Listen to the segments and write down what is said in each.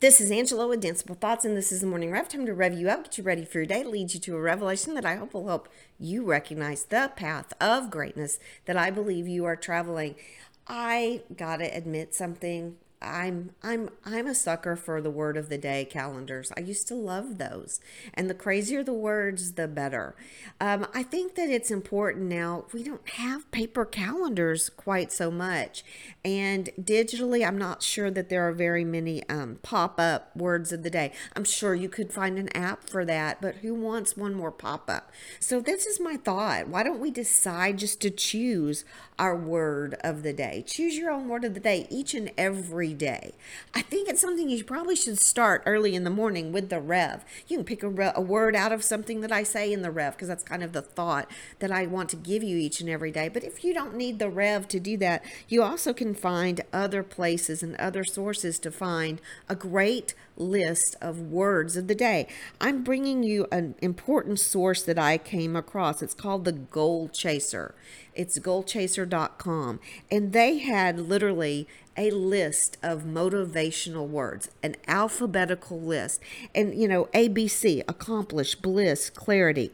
This is Angela with Danceable Thoughts, and this is The Morning Rev. Time to rev you up, get you ready for your day, lead you to a revelation that I hope will help you recognize the path of greatness that I believe you are traveling. I gotta admit something. I'm a sucker for the word of the day calendars. I used to love those, and the crazier the words, the better. I think that it's important now. We don't have paper calendars quite so much, and digitally, I'm not sure that there are very many pop-up words of the day. I'm sure you could find an app for that, but who wants one more pop-up? So this is my thought. Why don't we decide just to choose our word of the day? Choose your own word of the day each and every day. I think it's something you probably should start early in the morning with the rev. You can pick a word out of something that I say in the rev, because that's kind of the thought that I want to give you each and every day. But if you don't need the rev to do that, you also can find other places and other sources to find a great list of words of the day. I'm bringing you an important source that I came across. It's called the Goal Chaser. It's goalchaser.com. And they had literally a list of motivational words, an alphabetical list. And, you know, ABC, accomplish, bliss, clarity.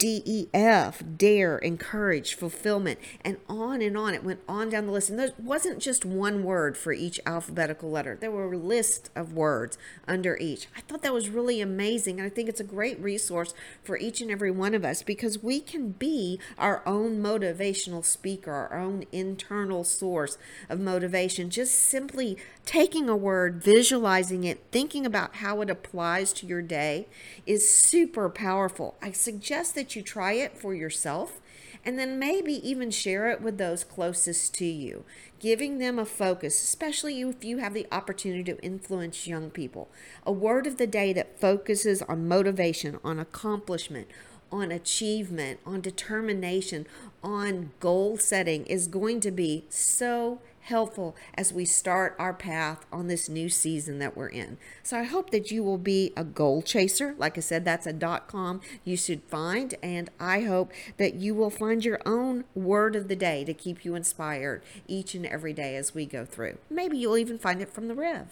DEF, dare, encourage, fulfillment, and on. It went on down the list. And there wasn't just one word for each alphabetical letter. There were a list of words under each. I thought that was really amazing. And I think it's a great resource for each and every one of us, because we can be our own motivational speaker, our own internal source of motivation. Just simply taking a word, visualizing it, thinking about how it applies to your day is super powerful. I suggest that you try it for yourself, and then maybe even share it with those closest to you, giving them a focus, especially if you have the opportunity to influence young people. A word of the day that focuses on motivation, on accomplishment, on achievement, on determination, on goal setting is going to be so helpful as we start our path on this new season that we're in. So I hope that you will be a goal chaser. Like I said, that's .com you should find, and I hope that you will find your own word of the day to keep you inspired each and every day as we go through. Maybe you'll even find it from the Rev.